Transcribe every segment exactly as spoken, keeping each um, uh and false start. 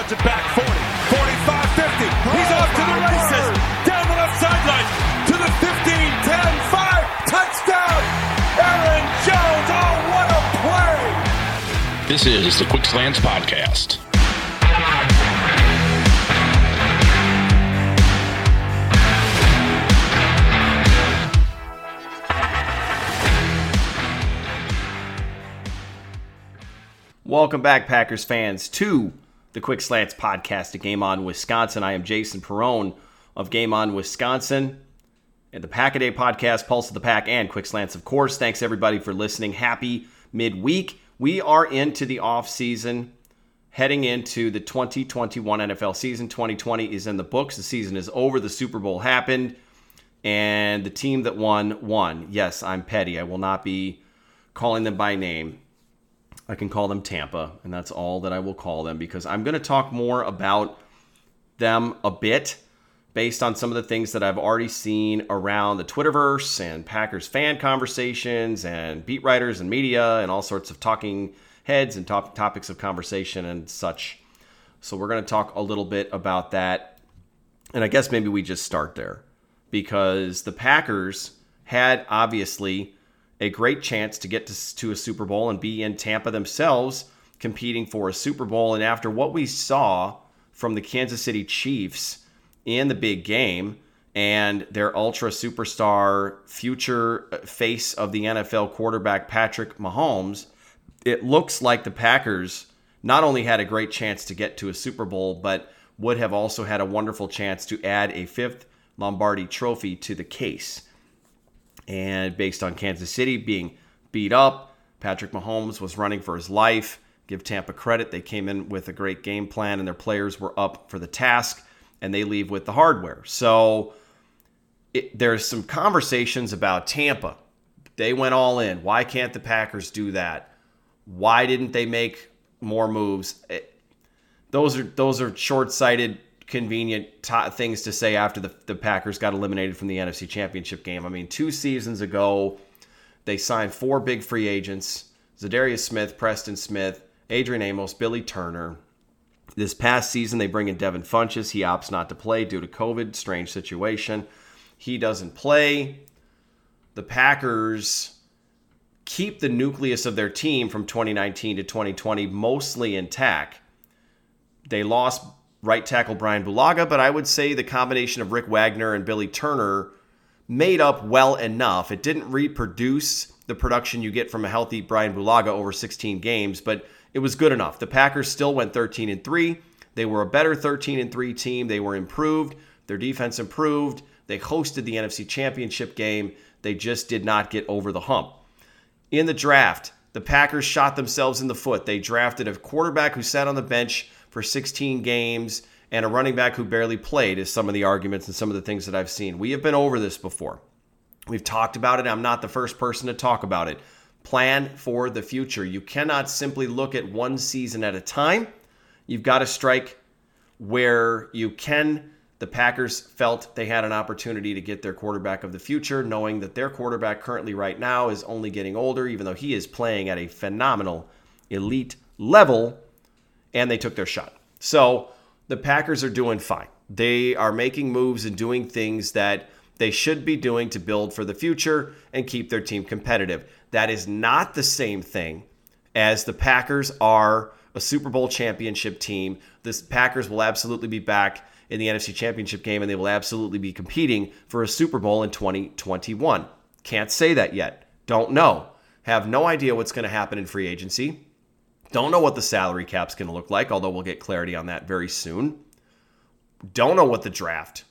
cuts it back forty, forty-five, fifty. He's off to the races. Down the left sideline to the fifteen, ten, five. Touchdown, Aaron Jones. Oh, what a play. This is the Quick Slants Podcast. Welcome back, Packers fans, to the Quick Slants Podcast at Game On Wisconsin. I am Jason Perrone of Game On Wisconsin and the Pack-A-Day Podcast, Pulse of the Pack, and Quick Slants, of course. Thanks, everybody, for listening. Happy midweek. We are into the offseason, heading into the twenty twenty-one N F L season. twenty twenty is in the books. The season is over. The Super Bowl happened, and the team that won, won. Yes, I'm petty. I will not be calling them by name. I can call them Tampa, and that's all that I will call them, because I'm going to talk more about them a bit based on some of the things that I've already seen around the Twitterverse and Packers fan conversations and beat writers and media and all sorts of talking heads and top topics of conversation and such. So we're going to talk a little bit about that, and I guess maybe we just start there, because the Packers had obviously a great chance to get to, to a Super Bowl and be in Tampa themselves competing for a Super Bowl. And after what we saw from the Kansas City Chiefs in the big game and their ultra superstar future face of the N F L quarterback, Patrick Mahomes, it looks like the Packers not only had a great chance to get to a Super Bowl, but would have also had a wonderful chance to add a fifth Lombardi trophy to the case. And based on Kansas City being beat up, Patrick Mahomes was running for his life. Give Tampa credit. They came in with a great game plan, and their players were up for the task, and they leave with the hardware. So it, there's some conversations about Tampa. They went all in. Why can't the Packers do that? Why didn't they make more moves? It, those are those are short-sighted, convenient t- things to say after the, the Packers got eliminated from the N F C Championship game. I mean, two seasons ago, they signed four big free agents: Zadarius Smith, Preston Smith, Adrian Amos, Billy Turner. This past season, they bring in Devin Funchess. He opts not to play due to COVID. Strange situation. He doesn't play. The Packers keep the nucleus of their team from twenty nineteen to twenty twenty mostly intact. They lost right tackle Brian Bulaga, but I would say the combination of Rick Wagner and Billy Turner made up well enough. It didn't reproduce the production you get from a healthy Brian Bulaga over sixteen games, but it was good enough. The Packers still went thirteen and three. They were a better thirteen and three team. They were improved. Their defense improved. They hosted the N F C Championship game. They just did not get over the hump. In the draft, the Packers shot themselves in the foot. They drafted a quarterback who sat on the bench for sixteen games, and a running back who barely played, is some of the arguments and some of the things that I've seen. We have been over this before. We've talked about it. I'm not the first person to talk about it. Plan for the future. You cannot simply look at one season at a time. You've got to strike where you can. The Packers felt they had an opportunity to get their quarterback of the future, knowing that their quarterback currently right now is only getting older, even though he is playing at a phenomenal elite level. And they took their shot. So the Packers are doing fine. They are making moves and doing things that they should be doing to build for the future and keep their team competitive. That is not the same thing as the Packers are a Super Bowl championship team. The Packers will absolutely be back in the N F C Championship game, and they will absolutely be competing for a Super Bowl in twenty twenty-one. Can't say that yet. Don't know. Have no idea what's going to happen in free agency. Don't know what the salary cap's going to look like, although we'll get clarity on that very soon. Don't know what the draft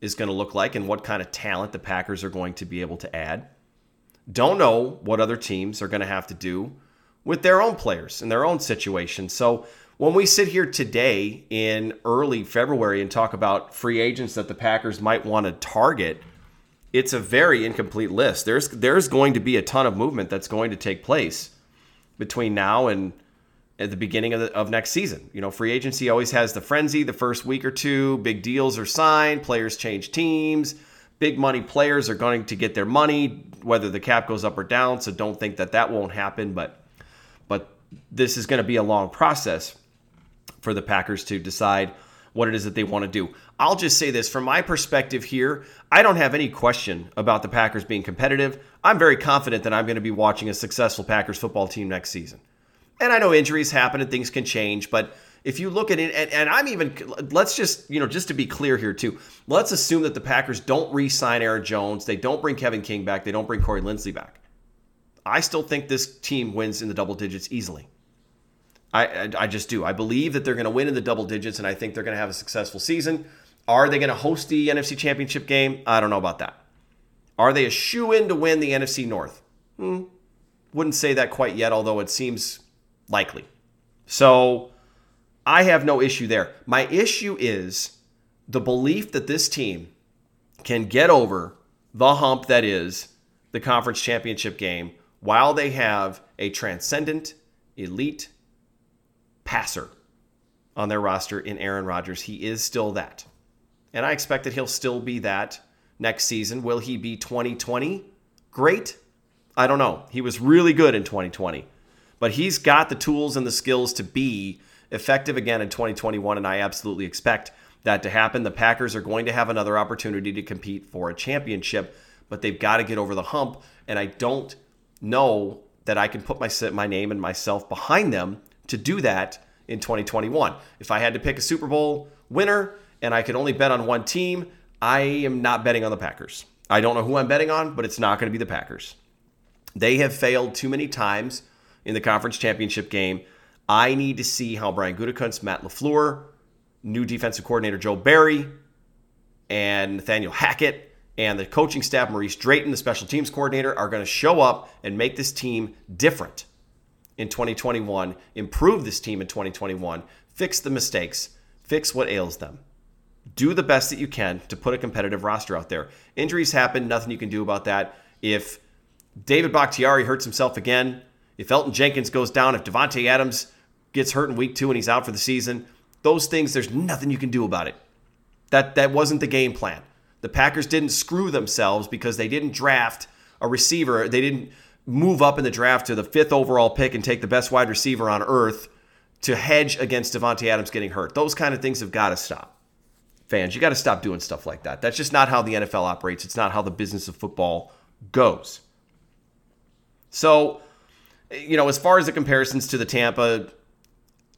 is going to look like and what kind of talent the Packers are going to be able to add. Don't know what other teams are going to have to do with their own players and their own situation. So when we sit here today in early February and talk about free agents that the Packers might want to target, it's a very incomplete list. There's, there's going to be a ton of movement that's going to take place between now and at the beginning of, the, of next season. You know, free agency always has the frenzy the first week or two. Big deals are signed. Players change teams. Big money players are going to get their money, whether the cap goes up or down. So don't think that that won't happen. But but this is going to be a long process. for the Packers to decide what it is that they want to do. I'll just say this, from my perspective here, I don't have any question about the Packers being competitive. I'm very confident that I'm going to be watching a successful Packers football team next season. And I know injuries happen and things can change, but if you look at it, and, and I'm even, let's just, you know, just to be clear here too, let's assume that the Packers don't re-sign Aaron Jones, they don't bring Kevin King back, they don't bring Corey Linsley back. I still think this team wins in the double digits easily. I, I, I just do. I believe that they're going to win in the double digits, and I think they're going to have a successful season. Are they going to host the N F C Championship game? I don't know about that. Are they a shoo-in to win the N F C North? Hmm. Wouldn't say that quite yet, although it seems likely. So I have no issue there. My issue is the belief that this team can get over the hump that is the conference championship game while they have a transcendent, elite passer on their roster in Aaron Rodgers. He is still that. And I expect that he'll still be that next season. Will he be twenty twenty? Great. I don't know. He was really good in twenty twenty. But he's got the tools and the skills to be effective again in twenty twenty-one, and I absolutely expect that to happen. The Packers are going to have another opportunity to compete for a championship, but they've got to get over the hump, and I don't know that I can put my my name and myself behind them to do that in twenty twenty-one. If I had to pick a Super Bowl winner and I could only bet on one team, I am not betting on the Packers. I don't know who I'm betting on, but it's not going to be the Packers. They have failed too many times in the conference championship game. I need to see how Brian Gutekunst, Matt LaFleur, new defensive coordinator Joe Barry, and Nathaniel Hackett, and the coaching staff, Maurice Drayton, the special teams coordinator, are going to show up and make this team different in twenty twenty-one, improve this team in twenty twenty-one, fix the mistakes, fix what ails them. Do the best that you can to put a competitive roster out there. Injuries happen, nothing you can do about that. If David Bakhtiari hurts himself again, if Elton Jenkins goes down, if Davante Adams gets hurt in week two and he's out for the season, those things, there's nothing you can do about it. That that wasn't the game plan. The Packers didn't screw themselves because they didn't draft a receiver. They didn't move up in the draft to the fifth overall pick and take the best wide receiver on earth to hedge against Davante Adams getting hurt. Those kind of things have got to stop. Fans, you got to stop doing stuff like that. That's just not how the N F L operates. It's not how the business of football goes. So, you know, as far as the comparisons to the Tampa,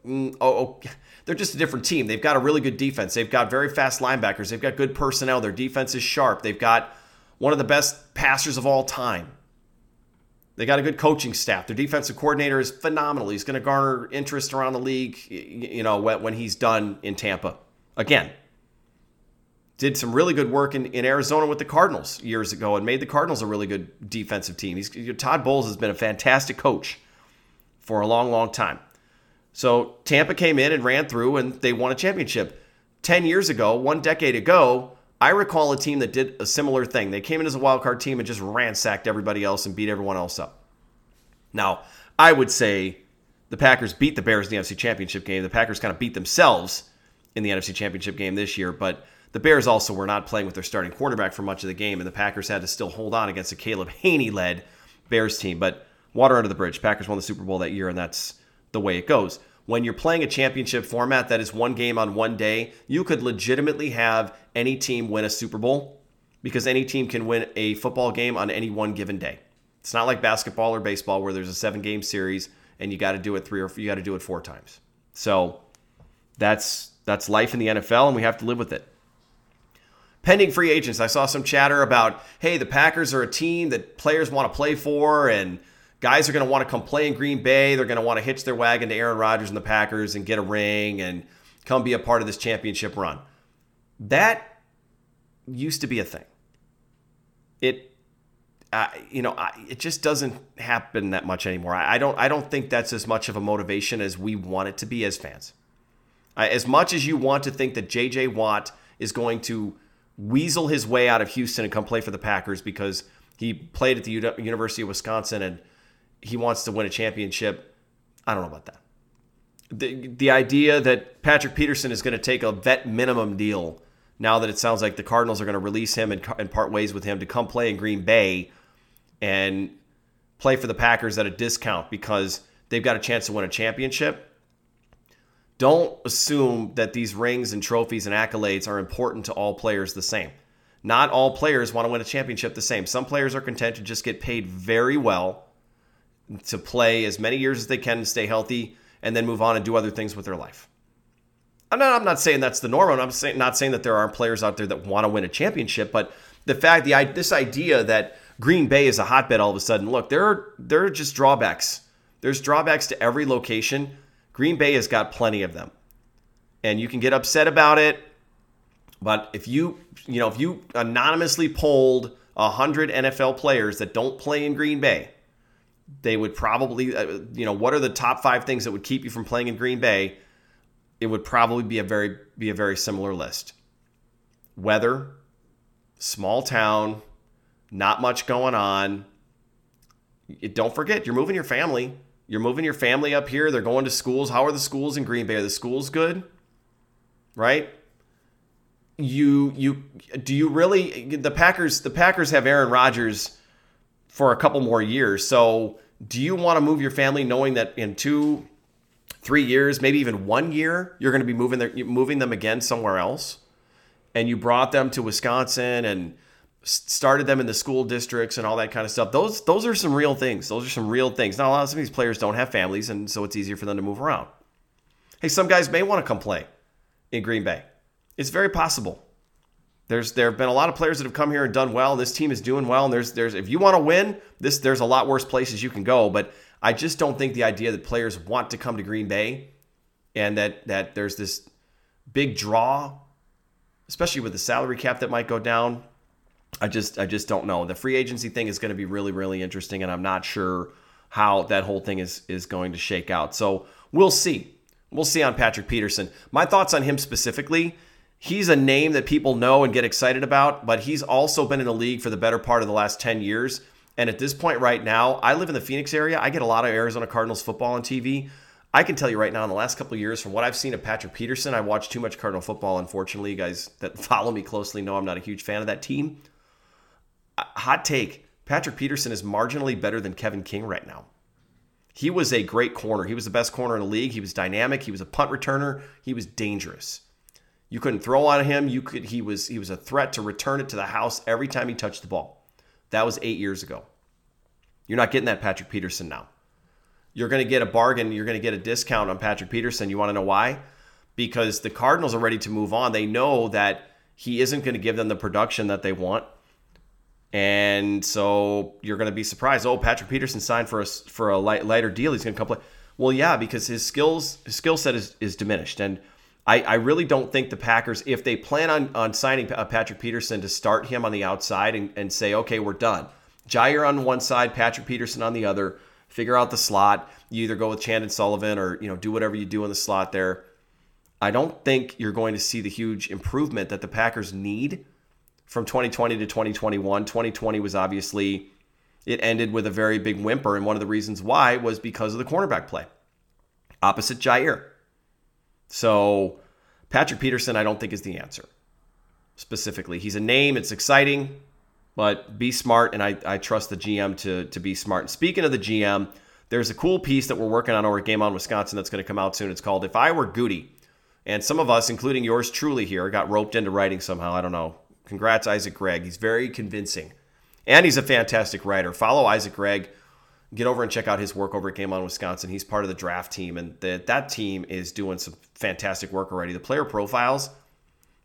oh, oh, they're just a different team. They've got a really good defense. They've got very fast linebackers. They've got good personnel. Their defense is sharp. They've got one of the best passers of all time. They got a good coaching staff. Their defensive coordinator is phenomenal. He's going to garner interest around the league, you know, when he's done in Tampa. Again, did some really good work in, in Arizona with the Cardinals years ago and made the Cardinals a really good defensive team. He's, Todd Bowles has been a fantastic coach for a long, long time. So Tampa came in and ran through, and they won a championship. Ten years ago, one decade ago, I recall a team that did a similar thing. They came in as a wildcard team and just ransacked everybody else and beat everyone else up. Now, I would say the Packers beat the Bears in the N F C Championship game. The Packers kind of beat themselves in the N F C Championship game this year, but the Bears also were not playing with their starting quarterback for much of the game, and the Packers had to still hold on against a Caleb Haney-led Bears team. But water under the bridge. Packers won the Super Bowl that year, and that's the way it goes. When you're playing a championship format that is one game on one day, you could legitimately have any team win a Super Bowl because any team can win a football game on any one given day. It's not like basketball or baseball where there's a seven-game series and you got to do it three or you got to do it four times. So that's that's life in the N F L, and we have to live with it. Pending free agents, I saw some chatter about, hey, the Packers are a team that players want to play for, and guys are going to want to come play in Green Bay. They're going to want to hitch their wagon to Aaron Rodgers and the Packers and get a ring and come be a part of this championship run. That used to be a thing. It, uh, you know, I, it just doesn't happen that much anymore. I, I don't, I don't think that's as much of a motivation as we want it to be as fans. I, as much as you want to think that J J. Watt is going to weasel his way out of Houston and come play for the Packers because he played at the U- University of Wisconsin and he wants to win a championship. I don't know about that. The the idea that Patrick Peterson is going to take a vet minimum deal now that it sounds like the Cardinals are going to release him and, and part ways with him to come play in Green Bay and play for the Packers at a discount because they've got a chance to win a championship. Don't assume that these rings and trophies and accolades are important to all players the same. Not all players want to win a championship the same. Some players are content to just get paid very well to play as many years as they can and stay healthy and then move on and do other things with their life. I'm not, I'm not saying that's the norm. I'm saying, not saying that there aren't players out there that want to win a championship, but the fact, the this idea that Green Bay is a hotbed all of a sudden, look, there are, there are just drawbacks. There's drawbacks to every location. Green Bay has got plenty of them. And you can get upset about it, but if you, you know, if you anonymously polled one hundred N F L players that don't play in Green Bay, they would probably, you know, what are the top five things that would keep you from playing in Green Bay? It would probably be a very be a very similar list. Weather, small town, not much going on. It, don't forget, you're moving your family. You're moving your family up here. They're going to schools. How are the schools in Green Bay? Are the schools good? Right? You you do you really the Packers the Packers have Aaron Rodgers for a couple more years. So do you want to move your family knowing that in two, three years, maybe even one year, you're going to be moving their, moving them again somewhere else? And you brought them to Wisconsin and started them in the school districts and all that kind of stuff. Those those are some real things. Those are some real things. Now, a lot of some of these players don't have families, and so it's easier for them to move around. Hey, some guys may want to come play in Green Bay. It's very possible. There's there have been a lot of players that have come here and done well. This team is doing well, and there's there's if you want to win, this there's a lot worse places you can go. But I just don't think the idea that players want to come to Green Bay and that that there's this big draw, especially with the salary cap that might go down. I just I just don't know. The free agency thing is going to be really, really interesting, and I'm not sure how that whole thing is is going to shake out. So we'll see. We'll see on Patrick Peterson. My thoughts on him specifically, he's a name that people know and get excited about, but he's also been in the league for the better part of the last ten years. And at this point right now, I live in the Phoenix area. I get a lot of Arizona Cardinals football on T V. I can tell you right now, in the last couple of years, from what I've seen of Patrick Peterson, I watch too much Cardinal football, unfortunately. You guys that follow me closely know I'm not a huge fan of that team. Hot take, Patrick Peterson is marginally better than Kevin King right now. He was a great corner. He was the best corner in the league. He was dynamic. He was a punt returner. He was dangerous. You couldn't throw on him. You could. He was he was a threat to return it to the house every time he touched the ball. That was eight years ago. You're not getting that Patrick Peterson now. You're going to get a bargain. You're going to get a discount on Patrick Peterson. You want to know why? Because the Cardinals are ready to move on. They know that he isn't going to give them the production that they want. And so you're going to be surprised. Oh, Patrick Peterson signed for a, for a light, lighter deal. He's going to come play. Well, yeah, because his skills, his skill set is, is diminished. And I, I really don't think the Packers, if they plan on, on signing Patrick Peterson to start him on the outside and, and say, okay, we're done. Jair on one side, Patrick Peterson on the other. Figure out the slot. You either go with Chandon Sullivan or, you know, do whatever you do in the slot there. I don't think you're going to see the huge improvement that the Packers need from twenty twenty to twenty twenty-one. twenty twenty was obviously, it ended with a very big whimper, and one of the reasons why was because of the cornerback play opposite Jair. So Patrick Peterson, I don't think, is the answer specifically. He's a name, it's exciting, but be smart, and I, I trust the G M to, to be smart. And speaking of the G M, there's a cool piece that we're working on over at Game On Wisconsin that's going to come out soon. It's called If I Were Goody, and some of us, including yours truly here, got roped into writing somehow. I don't know. Congrats, Isaac Gregg. He's very convincing, and he's a fantastic writer. Follow Isaac Gregg. Get over and check out his work over at Game On Wisconsin. He's part of the draft team, and the, that team is doing some fantastic work already. The player profiles,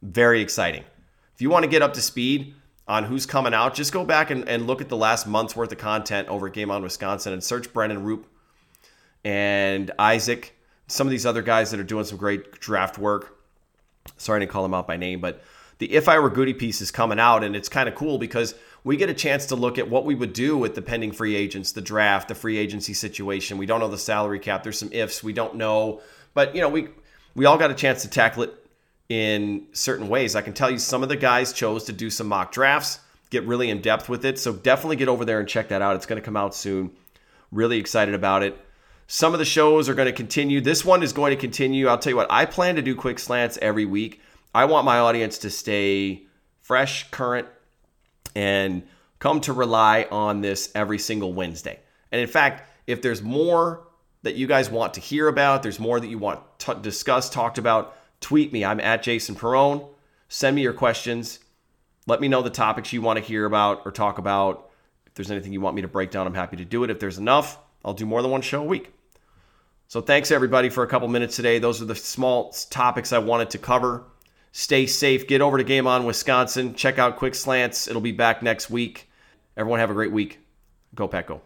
very exciting. If you want to get up to speed on who's coming out, just go back and, and look at the last month's worth of content over at Game On Wisconsin and search Brennan Roop and Isaac, some of these other guys that are doing some great draft work. Sorry to call them out by name, but the If I Were Goody piece is coming out, and it's kind of cool because we get a chance to look at what we would do with the pending free agents, the draft, the free agency situation. We don't know the salary cap. There's some ifs we don't know. But, you know, we we all got a chance to tackle it in certain ways. I can tell you some of the guys chose to do some mock drafts, get really in depth with it. So definitely get over there and check that out. It's going to come out soon. Really excited about it. Some of the shows are going to continue. This one is going to continue. I'll tell you what, I plan to do quick slants every week. I want my audience to stay fresh, current, and come to rely on this every single Wednesday. And in fact, if there's more that you guys want to hear about, there's more that you want t- discussed, talked about, tweet me. I'm at Jason Perrone. Send me your questions. Let me know the topics you want to hear about or talk about. If there's anything you want me to break down, I'm happy to do it. If there's enough, I'll do more than one show a week. So thanks, everybody, for a couple minutes today. Those are the small topics I wanted to cover. Stay safe. Get over to Game On Wisconsin. Check out Quick Slants. It'll be back next week. Everyone have a great week. Go Pack, go.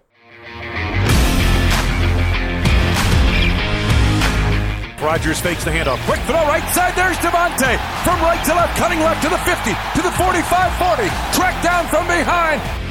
Rodgers fakes the handoff. Quick throw right side. There's Davante. From right to left. Cutting left to the fifty. To the forty-five forty. Tracked down from behind.